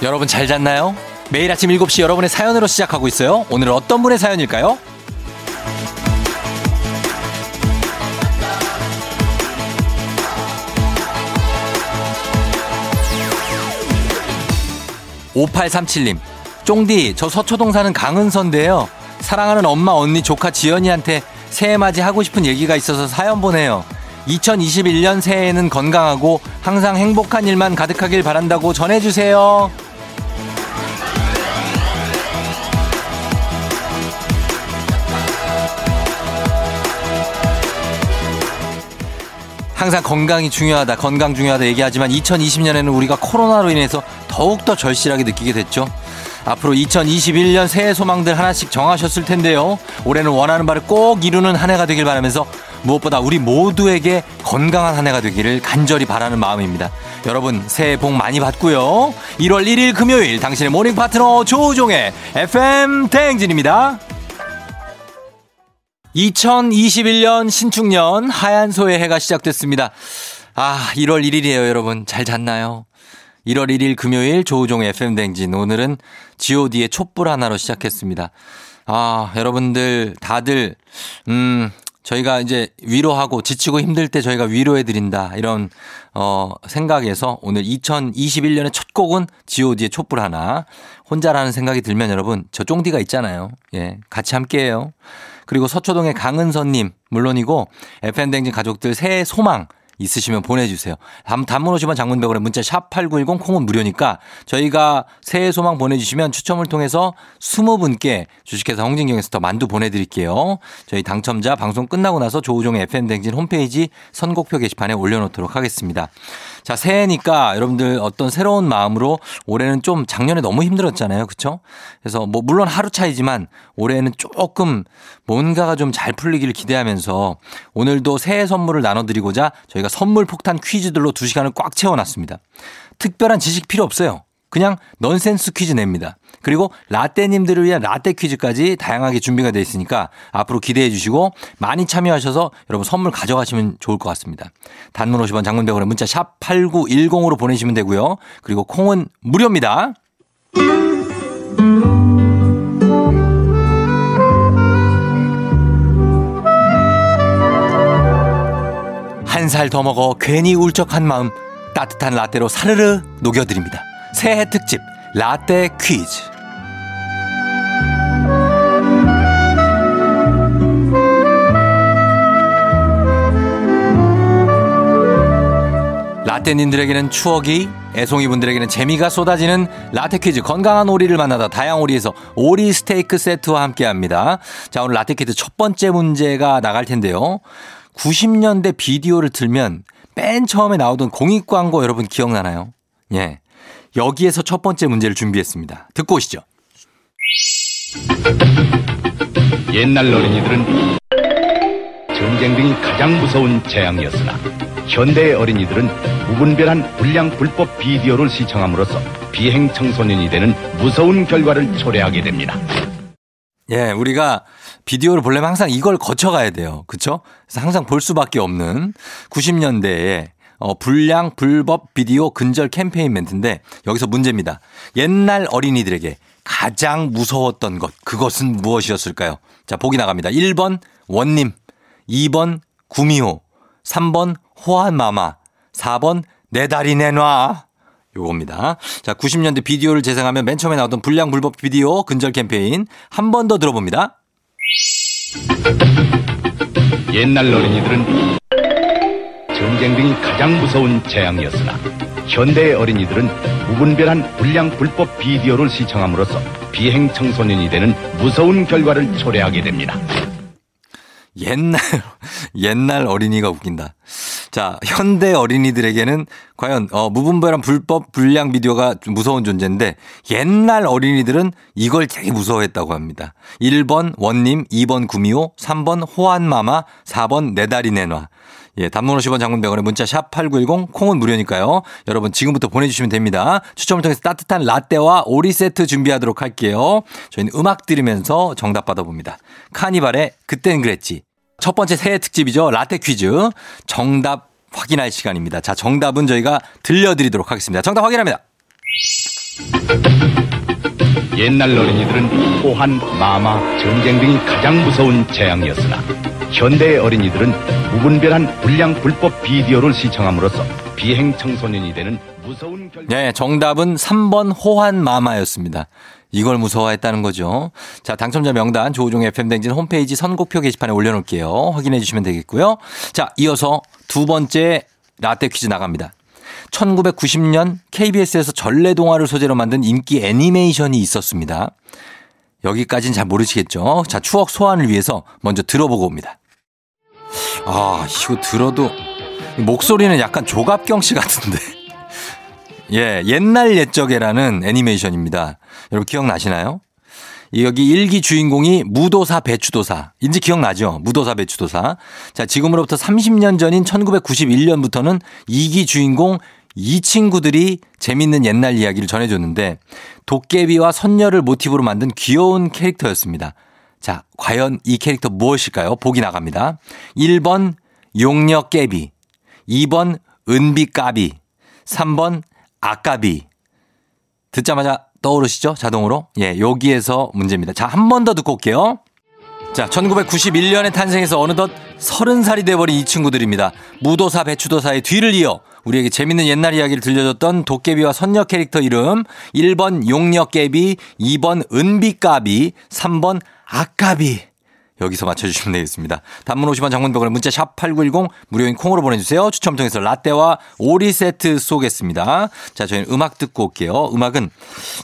여러분 잘 잤나요? 매일 아침 7시 여러분의 사연으로 시작하고 있어요. 오늘은 어떤 분의 사연일까요? 5837님, 쫑디, 저 서초동 사는 강은선인데요. 사랑하는 엄마, 언니, 조카 지연이한테 새해 맞이 하고 싶은 얘기가 있어서 사연 보내요. 2021년 새해에는 건강하고 항상 행복한 일만 가득하길 바란다고 전해주세요. 항상 건강이 중요하다, 건강 중요하다 얘기하지만 2020년에는 우리가 코로나로 인해서 더욱더 절실하게 느끼게 됐죠. 앞으로 2021년 새해 소망들 하나씩 정하셨을 텐데요. 올해는 원하는 바를 꼭 이루는 한 해가 되길 바라면서 무엇보다 우리 모두에게 건강한 한 해가 되기를 간절히 바라는 마음입니다. 여러분 새해 복 많이 받고요. 1월 1일 금요일 당신의 모닝 파트너 조우종의 FM 대행진입니다. 2021년 신축년 하얀 소의 해가 시작됐습니다. 아, 1월 1일이에요, 여러분. 잘 잤나요? 1월 1일 금요일 조우종의 FM댕진. 오늘은 god의 촛불 하나로 시작했습니다. 아, 여러분들 다들 저희가 이제 위로하고 지치고 힘들 때 저희가 위로해드린다 이런 생각에서 오늘 2021년의 첫 곡은 god의 촛불 하나. 혼자라는 생각이 들면 여러분 저 쫑디가 있잖아요. 예, 같이 함께해요. 그리고 서초동의 강은선님 물론이고 FM댕진 가족들 새해 소망 있으시면 보내주세요. 단문 50원 장문 100원에 문자 샵 8910 콩은 무료니까 저희가 새해 소망 보내주시면 추첨을 통해서 20분께 주식회사 홍진경에서 더 만두 보내드릴게요. 저희 당첨자 방송 끝나고 나서 조우종의 FM댕진 홈페이지 선곡표 게시판에 올려놓도록 하겠습니다. 자, 새해니까 여러분들 어떤 새로운 마음으로 올해는 좀 작년에 너무 힘들었잖아요. 그렇죠? 그래서 뭐 물론 하루 차이지만 올해는 조금 뭔가가 좀 잘 풀리기를 기대하면서 오늘도 새해 선물을 나눠드리고자 저희가 선물 폭탄 퀴즈들로 2시간을 꽉 채워놨습니다. 특별한 지식 필요 없어요. 그냥 넌센스 퀴즈 냅니다. 그리고 라떼님들을 위한 라떼 퀴즈까지 다양하게 준비가 되어 있으니까 앞으로 기대해 주시고 많이 참여하셔서 여러분 선물 가져가시면 좋을 것 같습니다. 단문 50원 장문 100원에 문자 샵 8910으로 보내시면 되고요. 그리고 콩은 무료입니다. 한 살 더 먹어 괜히 울적한 마음 따뜻한 라떼로 사르르 녹여드립니다. 새해 특집 라떼 퀴즈. 라떼님들에게는 추억이, 애송이분들에게는 재미가 쏟아지는 라떼 퀴즈 건강한 오리를 만나다 다양오리에서 오리 스테이크 세트와 함께합니다. 자, 오늘 라떼 퀴즈 첫 번째 문제가 나갈 텐데요. 90년대 비디오를 틀면 맨 처음에 나오던 공익광고 여러분 기억나나요? 예. 여기에서 첫 번째 문제를 준비했습니다. 듣고 오시죠. 옛날 어린이들은 전쟁 등이 가장 무서운 재앙이었으나 현대의 어린이들은 무분별한 불량 불법 비디오를 시청함으로써 비행 청소년이 되는 무서운 결과를 초래하게 됩니다. 예, 우리가 비디오를 보려면 항상 이걸 거쳐가야 돼요. 그렇죠? 그래서 항상 볼 수밖에 없는 90년대에 불량 불법 비디오 근절 캠페인 멘트인데 여기서 문제입니다. 옛날 어린이들에게 가장 무서웠던 것, 그것은 무엇이었을까요? 자, 보기 나갑니다. 1번 원님, 2번 구미호, 3번 호환마마, 4번 내 다리 내놔. 요겁니다. 자, 90년대 비디오를 재생하면 맨 처음에 나왔던 불량 불법 비디오 근절 캠페인 한 번 더 들어봅니다. 옛날 어린이들은 전쟁 등이 가장 무서운 재앙이었으나 현대의 어린이들은 무분별한 불량 불법 비디오를 시청함으로써 비행 청소년이 되는 무서운 결과를 초래하게 됩니다. 옛날 어린이가 웃긴다. 자, 현대 어린이들에게는 과연 무분별한 불법 불량 비디오가 무서운 존재인데 옛날 어린이들은 이걸 되게 무서워했다고 합니다. 1번 원님, 2번 구미호, 3번 호환마마, 4번 내 다리 내놔. 예, 단문 50원 장문 100원에 문자 샵 8910 콩은 무료니까요. 여러분 지금부터 보내주시면 됩니다. 추첨을 통해서 따뜻한 라떼와 오리 세트 준비하도록 할게요. 저희는 음악 들으면서 정답 받아봅니다. 카니발의 그땐 그랬지. 첫 번째 새해 특집이죠. 라떼 퀴즈. 정답 확인할 시간입니다. 자, 정답은 저희가 들려드리도록 하겠습니다. 정답 확인합니다. 옛날 어린이들은 호환, 마마, 전쟁 등이 가장 무서운 재앙이었으나 현대의 어린이들은 무분별한 불량 불법 비디오를 시청함으로써 비행 청소년이 되는 무서운 결과. 네, 정답은 3번 호환 마마였습니다. 이걸 무서워했다는 거죠. 자, 당첨자 명단 조우종의 FM댕진 홈페이지 선곡표 게시판에 올려놓을게요. 확인해 주시면 되겠고요. 자, 이어서 두 번째 라떼 퀴즈 나갑니다. 1990년 KBS에서 전래동화를 소재로 만든 인기 애니메이션이 있었습니다. 여기까지는 잘 모르시겠죠. 자, 추억 소환을 위해서 먼저 들어보고 옵니다. 아, 이거 들어도 목소리는 약간 조갑경 씨 같은데. 예, 옛날 옛적에라는 애니메이션입니다. 여러분 기억나시나요? 여기 1기 주인공이 무도사 배추도사인지 기억나죠? 무도사 배추도사. 자, 지금으로부터 30년 전인 1991년부터는 2기 주인공 이 친구들이 재밌는 옛날 이야기를 전해줬는데 도깨비와 선녀를 모티브로 만든 귀여운 캐릭터였습니다. 자, 과연 이 캐릭터 무엇일까요? 보기 나갑니다. 1번 용녀깨비, 2번 은비까비, 3번 아까비. 듣자마자 떠오르시죠? 자동으로. 예, 여기에서 문제입니다. 자, 한 번 더 듣고 올게요. 자, 1991년에 탄생해서 어느덧 30살이 돼버린 이 친구들입니다. 무도사 배추도사의 뒤를 이어 우리에게 재밌는 옛날 이야기를 들려줬던 도깨비와 선녀 캐릭터 이름 1번 용녀깨비, 2번 은비까비, 3번 아까비. 여기서 맞춰주시면 되겠습니다. 단문 50원, 장문 100원, 문자 샵 8910 무료인 콩으로 보내주세요. 추첨 통해서 라떼와 오리 세트 쏘겠습니다. 자, 저희는 음악 듣고 올게요. 음악은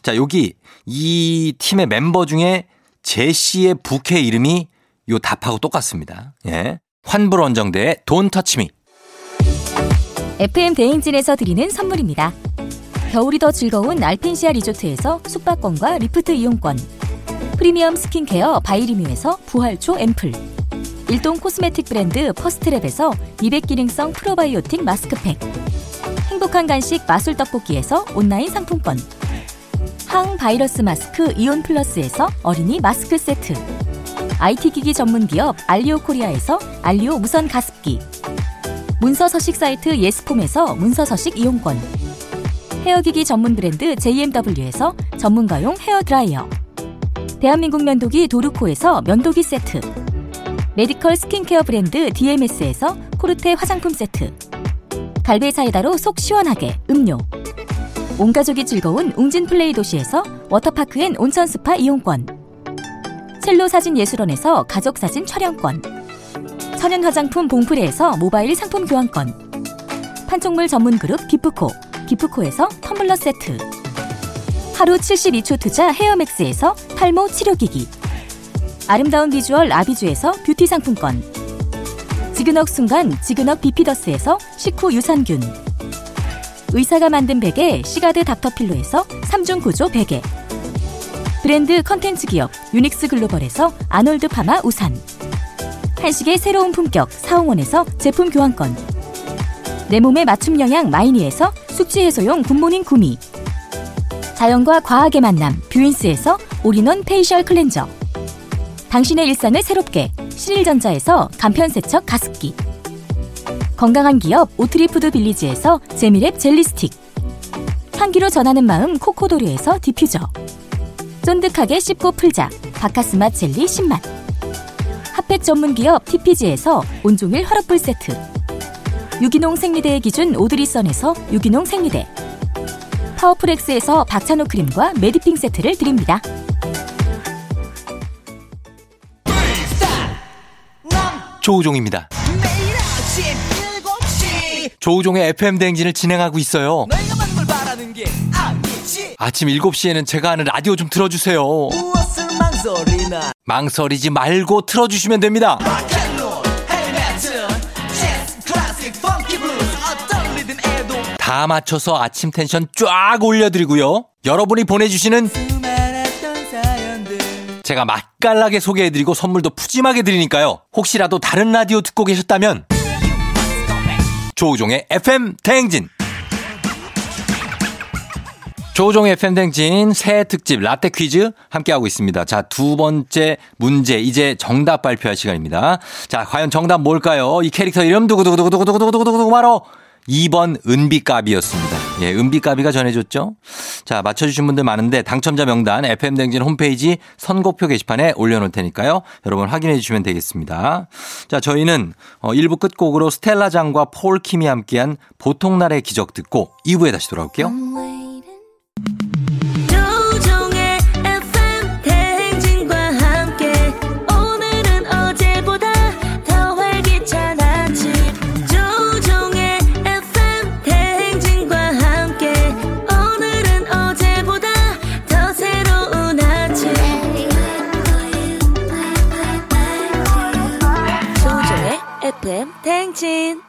자, 여기 이 팀의 멤버 중에 제시의 부캐 이름이 요 답하고 똑같습니다. 예, 환불 원정대의 Don't Touch Me. FM 대행진에서 드리는 선물입니다. 겨울이 더 즐거운 알펜시아 리조트에서 숙박권과 리프트 이용권, 프리미엄 스킨케어 바이리뮤에서 부활초 앰플, 일동 코스메틱 브랜드 퍼스트랩에서 200기능성 프로바이오틱 마스크팩, 행복한 간식 마술 떡볶이에서 온라인 상품권, 항바이러스 마스크 이온 플러스에서 어린이 마스크 세트, IT기기 전문기업 알리오 코리아에서 알리오 무선 가습기, 문서서식 사이트 예스폼에서 문서서식 이용권, 헤어기기 전문 브랜드 JMW에서 전문가용 헤어드라이어, 대한민국 면도기 도루코에서 면도기 세트, 메디컬 스킨케어 브랜드 DMS에서 코르테 화장품 세트, 갈베 사이다로 속 시원하게 음료, 온 가족이 즐거운 웅진 플레이 도시에서 워터파크엔 온천 스파 이용권, 첼로 사진 예술원에서 가족 사진 촬영권, 천연 화장품 봉프레에서 모바일 상품 교환권, 판촉물 전문 그룹 기프코, 기프코에서 텀블러 세트, 하루 72초 투자 헤어맥스에서 탈모 치료기기, 아름다운 비주얼 아비주에서 뷰티 상품권, 지그넉 순간 지그넉 비피더스에서 식후 유산균, 의사가 만든 베개 시가드 닥터필로에서 3중 구조 베개, 브랜드 컨텐츠 기업 유닉스 글로벌에서 아놀드파마 우산, 한식의 새로운 품격 사홍원에서 제품 교환권, 내 몸에 맞춤 영양 마이니에서 숙취 해소용 굿모닝 구미, 자연과 과학의 만남 뷰인스에서 올인원 페이셜 클렌저, 당신의 일상을 새롭게 신일전자에서 간편세척 가습기, 건강한 기업 오트리푸드 빌리지에서 제미랩 젤리스틱, 향기로 전하는 마음 코코도르에서 디퓨저, 쫀득하게 씹고 풀자 바카스마 젤리 10만, 핫팩 전문기업 TPG에서 온종일 화롯불 세트, 유기농 생리대의 기준 오드리선에서 유기농 생리대, 파워풀엑스에서 박찬호 크림과 메디핑 세트를 드립니다. 조우종입니다. 매일 아침 7시 조우종의 FM대행진을 진행하고 있어요. 아침 7시에는 제가 하는 라디오 좀 틀어주세요. 망설이지 말고 틀어주시면 됩니다. 다 맞춰서 아침 텐션 쫙 올려드리고요. 여러분이 보내주시는 제가 맛깔나게 소개해드리고 선물도 푸짐하게 드리니까요. 혹시라도 다른 라디오 듣고 계셨다면 조우종의 FM 대행진. 조우종의 FM댕진 새해 특집 라떼 퀴즈 함께하고 있습니다. 자, 두 번째 문제. 이제 정답 발표할 시간입니다. 자, 과연 정답 뭘까요? 이 캐릭터 이름 두구두구두구두구두구두구 바로 2번 은비까비였습니다. 예, 은비까비가 전해줬죠. 자, 맞춰주신 분들 많은데 당첨자 명단 FM댕진 홈페이지 선곡표 게시판에 올려놓을 테니까요. 여러분 확인해 주시면 되겠습니다. 자, 저희는 1부 끝곡으로 스텔라장과 폴킴이 함께한 보통날의 기적 듣고 2부에 다시 돌아올게요. 댕진.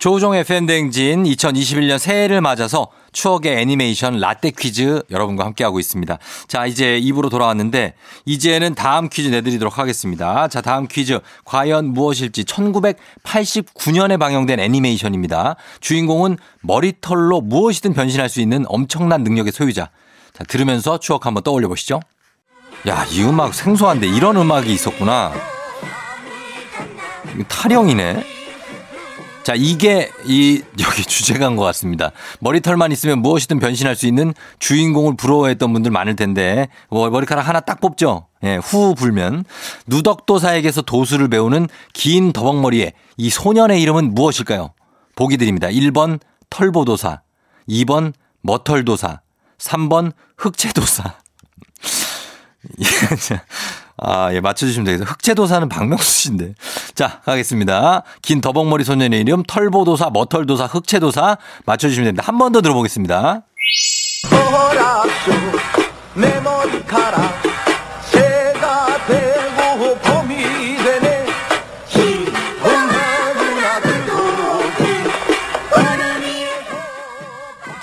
조우종 FM댕진 2021년 새해를 맞아서 추억의 애니메이션 라떼 퀴즈 여러분과 함께하고 있습니다. 자, 이제 2부로 돌아왔는데 이제는 다음 퀴즈 내드리도록 하겠습니다. 자, 다음 퀴즈 과연 무엇일지 1989년에 방영된 애니메이션입니다. 주인공은 머리털로 무엇이든 변신할 수 있는 엄청난 능력의 소유자. 자, 들으면서 추억 한번 떠올려 보시죠. 야, 이 음악 생소한데 이런 음악이 있었구나. 타령이네. 자, 이게 여기 주제가인 것 같습니다. 머리털만 있으면 무엇이든 변신할 수 있는 주인공을 부러워했던 분들 많을 텐데 머리카락 하나 딱 뽑죠. 예, 후 불면 누덕도사에게서 도수를 배우는 긴 더벅머리에 이 소년의 이름은 무엇일까요? 보기 드립니다. 1번 털보도사, 2번 머털도사, 3번 흑채도사. 아, 예, 맞춰주시면 되겠어요. 흑채도사는 박명수 씨인데. 자, 가겠습니다. 긴 더벅머리 소년의 이름, 털보도사, 머털도사, 흑채도사 맞춰주시면 됩니다. 한 번 더 들어보겠습니다. 내 머리카락, 새가 되고 봄이 되네.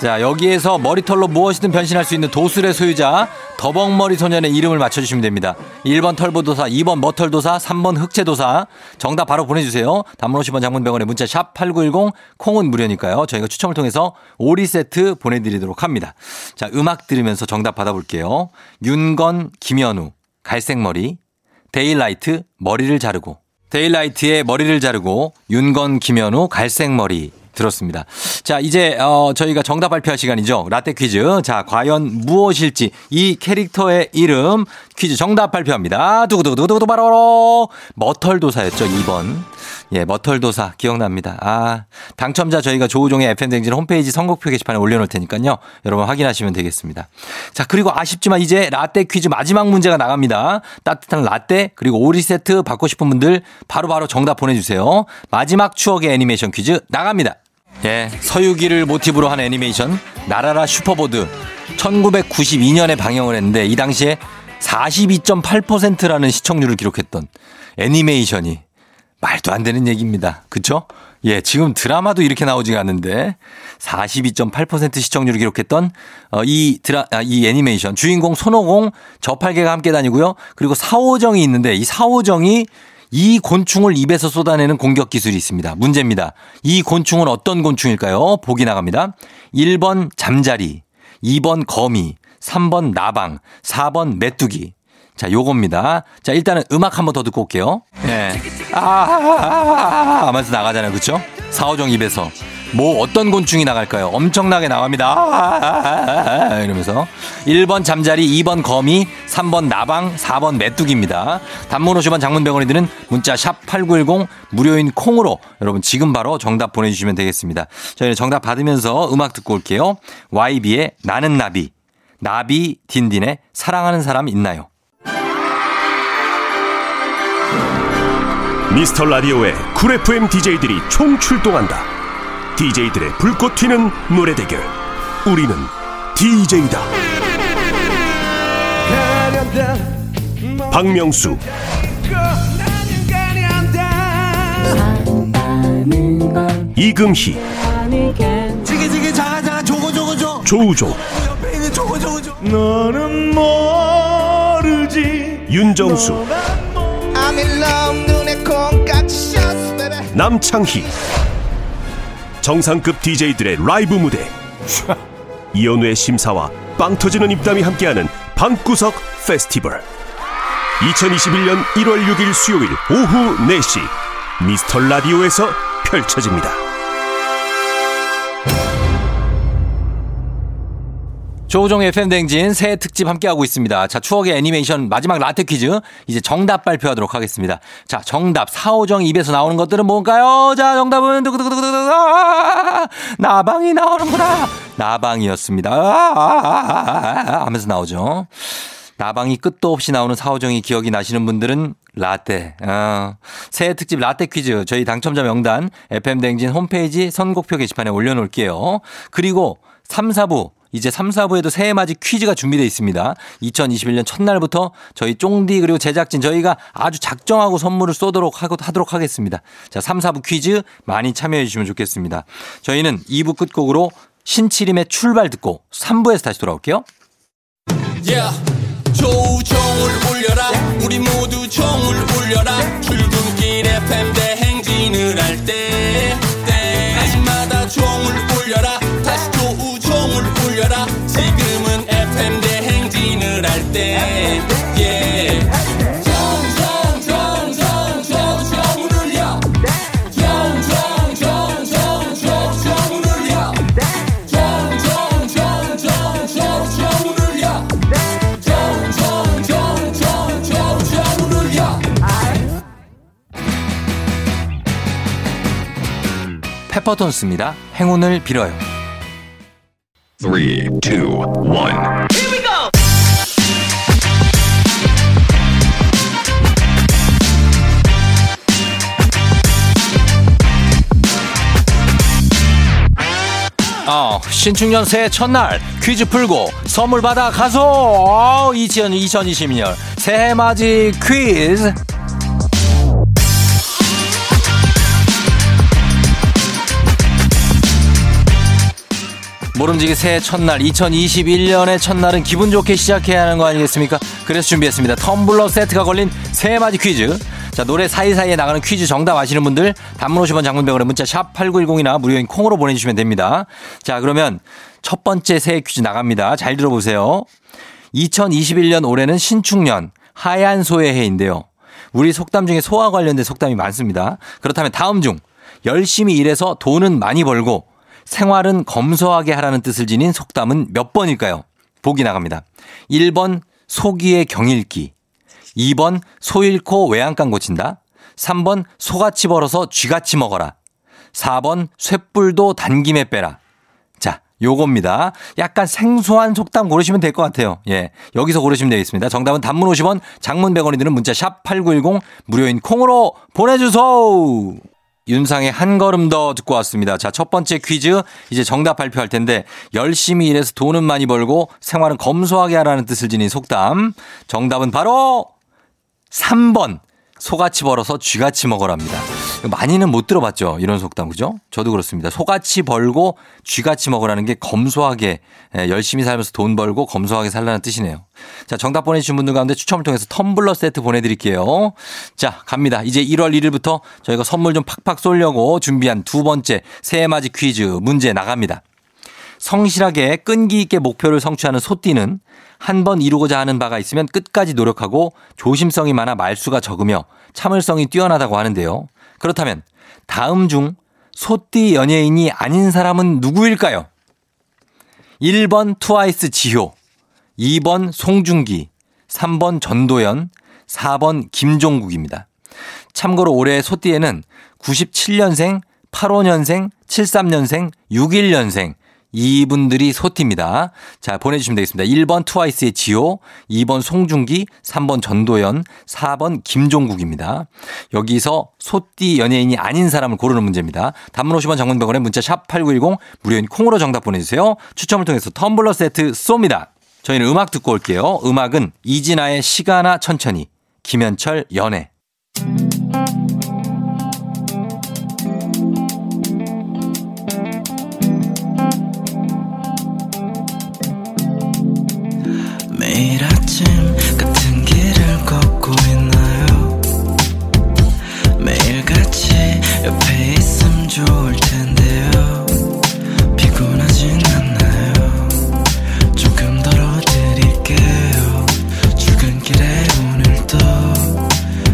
자, 여기에서 머리털로 무엇이든 변신할 수 있는 도술의 소유자 더벅머리 소년의 이름을 맞춰주시면 됩니다. 1번 털보도사, 2번 머털도사, 3번 흑채도사. 정답 바로 보내주세요. 단문 50원, 장문병원의 문자 샵 8910, 콩은 무료니까요. 저희가 추첨을 통해서 오리 세트 보내드리도록 합니다. 자, 음악 들으면서 정답 받아볼게요. 윤건, 김현우, 갈색머리, 데일라이트, 머리를 자르고. 데일라이트의 머리를 자르고, 윤건, 김현우, 갈색머리. 들었습니다. 자, 이제 저희가 정답 발표할 시간이죠. 라떼 퀴즈. 자, 과연 무엇일지 이 캐릭터의 이름 퀴즈 정답 발표합니다. 두구두구두구두구 바로로 머털도사였죠. 2번. 예, 머털도사 기억납니다. 아, 당첨자 저희가 조우종의 FM댕진 홈페이지 선곡표 게시판에 올려놓을 테니까요. 여러분 확인하시면 되겠습니다. 자, 그리고 아쉽지만 이제 라떼 퀴즈 마지막 문제가 나갑니다. 따뜻한 라떼 그리고 오리 세트 받고 싶은 분들 바로바로 정답 보내주세요. 마지막 추억의 애니메이션 퀴즈 나갑니다. 예, 서유기를 모티브로 한 애니메이션 나라라슈퍼보드 1992년에 방영을 했는데 이 당시에 42.8%라는 시청률을 기록했던 애니메이션이 말도 안 되는 얘기입니다. 그렇죠? 예, 지금 드라마도 이렇게 나오지가 않는데 42.8% 시청률을 기록했던 이 애니메이션 주인공 손오공 저팔계가 함께 다니고요. 그리고 사오정이 있는데 이 사오정이 이 곤충을 입에서 쏟아내는 공격 기술이 있습니다. 문제입니다. 이 곤충은 어떤 곤충일까요? 보기 나갑니다. 1번 잠자리, 2번 거미, 3번 나방, 4번 메뚜기. 자, 요겁니다. 자, 일단은 음악 한번 더 듣고 올게요. 예. 하면서 나가잖아요. 그쵸? 사오정 입에서. 뭐 어떤 곤충이 나갈까요? 엄청나게 나갑니다. 이러면서 1번 잠자리, 2번 거미, 3번 나방, 4번 메뚜기입니다. 단문 50원, 장문병원에 드는 문자 샵 8910 무료인 콩으로 여러분 지금 바로 정답 보내주시면 되겠습니다. 저희는 정답 받으면서 음악 듣고 올게요. YB의 나는 나비, 나비 딘딘의 사랑하는 사람 있나요? 미스터 라디오의 쿨 FM DJ들이 총출동한다. DJ들의 불꽃 튀는 노래 대결. 우리는 DJ다. 박명수 이금희 조우종 너는 모르지 윤정수 남창희 정상급 DJ들의 라이브 무대 이현우의 심사와 빵 터지는 입담이 함께하는 방구석 페스티벌 2021년 1월 6일 수요일 오후 4시 미스터 라디오에서 펼쳐집니다. 조우종의 FM댕진 새해 특집 함께하고 있습니다. 자, 추억의 애니메이션 마지막 라테 퀴즈. 이제 정답 발표하도록 하겠습니다. 자, 정답. 사오정 입에서 나오는 것들은 뭔가요? 자, 정답은, 나방이 나오는구나. 나방이었습니다. 하면서 나오죠. 나방이 끝도 없이 나오는 사오정이 기억이 나시는 분들은 라떼. 새해 특집 라떼 퀴즈. 저희 당첨자 명단 FM댕진 홈페이지 선곡표 게시판에 올려놓을게요. 그리고 3, 4부. 이제 3, 4부에도 새해 맞이 퀴즈가 준비되어 있습니다. 2021년 첫날부터 저희 쫑디 그리고 제작진 저희가 아주 작정하고 선물을 쏘도록 하도록 하겠습니다. 자, 3, 4부 퀴즈 많이 참여해 주시면 좋겠습니다. 저희는 2부 끝곡으로 신치림의 출발 듣고 3부에서 다시 돌아올게요. Yeah. 조우종을 울려라. 우리 모두 종을 울려라. 출근길 FM 대행진을 할 때 때마다 종을 울려라. 다시 조우종을 울려라. 지금은 FM 대행진을 할 때 종종종종종종 울려. 종종종종종종 울려. 종종종종종종 울려. 페퍼톤스입니다. 행운을 빌어요. 3, 2, 1 Here we go! 신축년 새해 첫날 퀴즈 풀고 선물 받아 가소. 2022년 새해 맞이 퀴즈. 모름지기 새해 첫날 2021년의 첫날은 기분 좋게 시작해야 하는 거 아니겠습니까? 그래서 준비했습니다. 텀블러 세트가 걸린 새해 맞이 퀴즈. 자, 노래 사이사이에 나가는 퀴즈 정답 아시는 분들 단문 50원 장문병원에 문자 샵 8910이나 무료인 콩으로 보내주시면 됩니다. 자, 그러면 첫 번째 새해 퀴즈 나갑니다. 잘 들어보세요. 2021년 올해는 신축년 하얀 소의 해인데요. 우리 속담 중에 소와 관련된 속담이 많습니다. 그렇다면 다음 중 열심히 일해서 돈은 많이 벌고 생활은 검소하게 하라는 뜻을 지닌 속담은 몇 번일까요? 보기 나갑니다. 1번 소기의 경읽기, 2번 소 잃고 외양간 고친다, 3번 소같이 벌어서 쥐같이 먹어라, 4번 쇳불도 단김에 빼라. 자, 요겁니다. 약간 생소한 속담 고르시면 될 것 같아요. 예, 여기서 고르시면 되겠습니다. 정답은 단문 50원, 장문 100원이 드는 문자 샵 8910 무료인 콩으로 보내주소. 윤상의 한 걸음 더 듣고 왔습니다. 자, 첫 번째 퀴즈 이제 정답 발표할 텐데 열심히 일해서 돈은 많이 벌고 생활은 검소하게 하라는 뜻을 지닌 속담. 정답은 바로 3번 소같이 벌어서 쥐같이 먹어랍니다. 많이는 못 들어봤죠. 이런 속담. 그죠? 저도 그렇습니다. 소같이 벌고 쥐같이 먹으라는 게 검소하게 열심히 살면서 돈 벌고 검소하게 살라는 뜻이네요. 자, 정답 보내주신 분들 가운데 추첨을 통해서 텀블러 세트 보내드릴게요. 자, 갑니다. 이제 1월 1일부터 저희가 선물 좀 팍팍 쏠려고 준비한 두 번째 새해 맞이 퀴즈 문제 나갑니다. 성실하게 끈기 있게 목표를 성취하는 소띠는 한 번 이루고자 하는 바가 있으면 끝까지 노력하고 조심성이 많아 말수가 적으며 참을성이 뛰어나다고 하는데요. 그렇다면 다음 중 소띠 연예인이 아닌 사람은 누구일까요? 1번 트와이스 지효, 2번 송중기, 3번 전도연, 4번 김종국입니다. 참고로 올해 소띠에는 97년생, 85년생, 73년생, 61년생 이분들이 소띠입니다. 자, 보내주시면 되겠습니다. 1번 트와이스의 지효, 2번 송중기, 3번 전도연, 4번 김종국입니다. 여기서 소띠 연예인이 아닌 사람을 고르는 문제입니다. 단문 50원 장문 100원에 문자 샵 8910 무료인 콩으로 정답 보내주세요. 추첨을 통해서 텀블러 세트 쏩니다. 저희는 음악 듣고 올게요. 음악은 이진아의 시간아 천천히, 김현철 연애. 매일 아침 같은 길을 걷고 있나요? 매일 같이 옆에 있음 좋을 텐데요. 피곤하진 않나요? 조금 덜어드릴게요. 출근길에 오늘도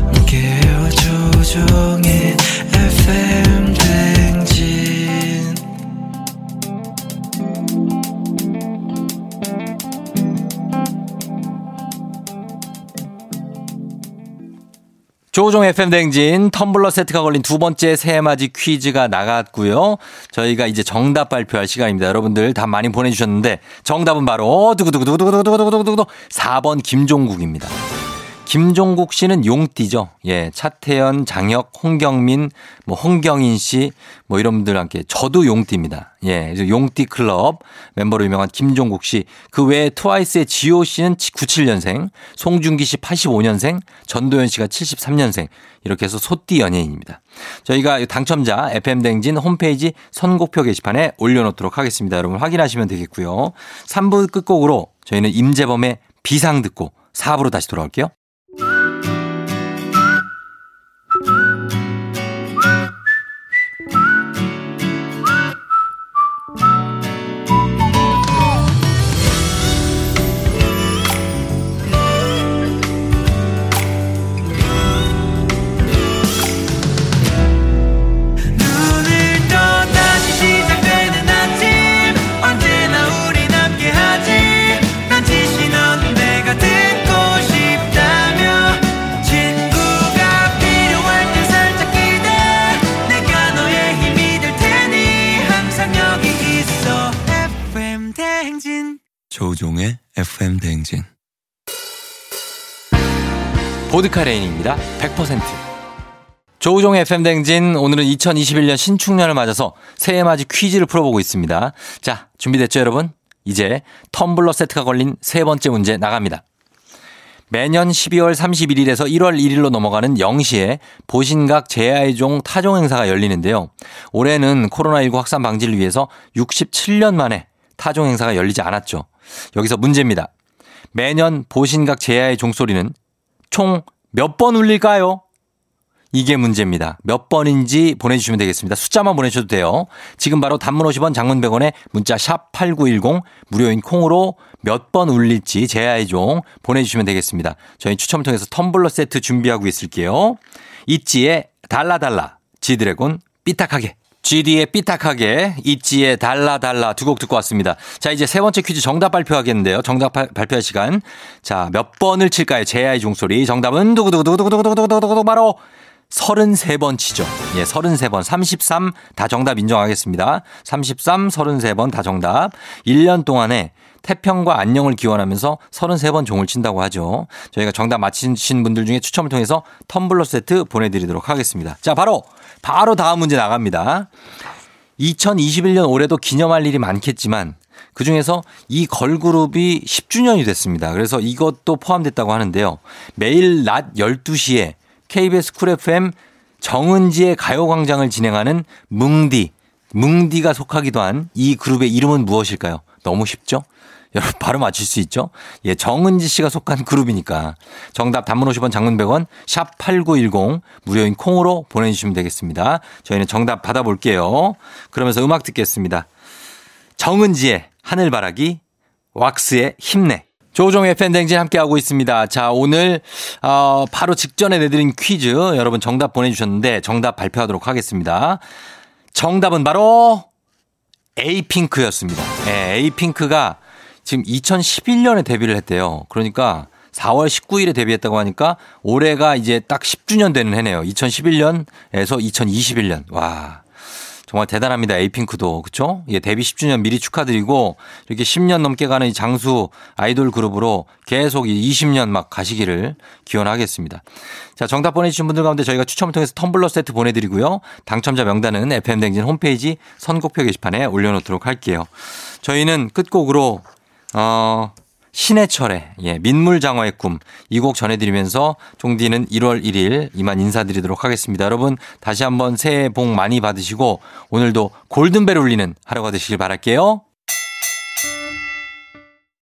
함께해요. 조종의 FM 댕진. 조우종 FM댕진 텀블러 세트가 걸린 두 번째 새해맞이 퀴즈가 나갔고요. 저희가 이제 정답 발표할 시간입니다. 여러분들 답 많이 보내주셨는데 정답은 바로 두구두구두구두구두구두구두구 4번 김종국입니다. 김종국 씨는 용띠죠. 예, 차태현, 장혁, 홍경민, 뭐 홍경인 씨, 뭐 이런 분들 함께 저도 용띠입니다. 예, 용띠 클럽 멤버로 유명한 김종국 씨. 그 외에 트와이스의 지효 씨는 97년생, 송중기 씨 85년생, 전도연 씨가 73년생. 이렇게 해서 소띠 연예인입니다. 저희가 당첨자 FM댕진 홈페이지 선곡표 게시판에 올려놓도록 하겠습니다. 여러분 확인하시면 되겠고요. 3부 끝곡으로 저희는 임재범의 비상 듣고 4부로 다시 돌아올게요. 조우종의 FM댕진 보드카레인입니다. 100% 조우종의 FM댕진 오늘은 2021년 신축년을 맞아서 새해맞이 퀴즈를 풀어보고 있습니다. 자, 준비됐죠 여러분? 이제 텀블러 세트가 걸린 세 번째 문제 나갑니다. 매년 12월 31일에서 1월 1일로 넘어가는 0시에 보신각 제야의 종 타종 행사가 열리는데요. 올해는 코로나19 확산 방지를 위해서 67년 만에 타종 행사가 열리지 않았죠. 여기서 문제입니다. 매년 보신각 제야의 종소리는 총 몇 번 울릴까요? 이게 문제입니다. 몇 번인지 보내주시면 되겠습니다. 숫자만 보내주셔도 돼요. 지금 바로 단문 50원, 장문 100원에 문자 샵 8910 무료인 콩으로 몇 번 울릴지 제야의 종 보내주시면 되겠습니다. 저희 추첨을 통해서 텀블러 세트 준비하고 있을게요. 있지의 달라달라, 지드래곤 삐딱하게. GD의 삐딱하게, 있지의 달라달라 두 곡 듣고 왔습니다. 자, 이제 세 번째 퀴즈 정답 발표하겠는데요. 정답 발표할 시간. 자, 몇 번을 칠까요? 제야의 종소리. 정답은 두구두구두구두구두구두구 바로 33번 치죠. 예, 33번. 33 다 정답 인정하겠습니다. 33, 33번 다 정답. 1년 동안에 태평과 안녕을 기원하면서 33번 종을 친다고 하죠. 저희가 정답 맞히신 분들 중에 추첨을 통해서 텀블러 세트 보내드리도록 하겠습니다. 자, 바로 다음 문제 나갑니다. 2021년 올해도 기념할 일이 많겠지만 그중에서 이 걸그룹이 10주년이 됐습니다. 그래서 이것도 포함됐다고 하는데요. 매일 낮 12시에 KBS 쿨 FM 정은지의 가요광장을 진행하는 뭉디가 속하기도 한 이 그룹의 이름은 무엇일까요? 너무 쉽죠? 여러분 바로 맞힐 수 있죠? 예, 정은지 씨가 속한 그룹이니까. 정답 단문 50원, 장문 100원, 샵 8910 무료인 콩으로 보내주시면 되겠습니다. 저희는 정답 받아볼게요. 그러면서 음악 듣겠습니다. 정은지의 하늘바라기, 왁스의 힘내. 조우종의 팬댕진 함께하고 있습니다. 자, 오늘 바로 직전에 내드린 퀴즈 여러분 정답 보내주셨는데 정답 발표하도록 하겠습니다. 정답은 바로 에이핑크였습니다. 예, 에이핑크가 지금 2011년에 데뷔를 했대요. 그러니까 4월 19일에 데뷔했다고 하니까 올해가 이제 딱 10주년 되는 해네요. 2011년에서 2021년. 와, 정말 대단합니다. 에이핑크도. 그렇죠? 예, 데뷔 10주년 미리 축하드리고 이렇게 10년 넘게 가는 이 장수 아이돌 그룹으로 계속 20년 막 가시기를 기원하겠습니다. 자, 정답 보내주신 분들 가운데 저희가 추첨을 통해서 텀블러 세트 보내드리고요. 당첨자 명단은 FM댕진 홈페이지 선곡표 게시판에 올려놓도록 할게요. 저희는 끝곡으로 신해철의 민물장어의 꿈 이 곡 전해드리면서 종디는 1월 1일 이만 인사드리도록 하겠습니다. 여러분 다시 한번 새해 복 많이 받으시고 오늘도 골든벨 울리는 하루가 되시길 바랄게요.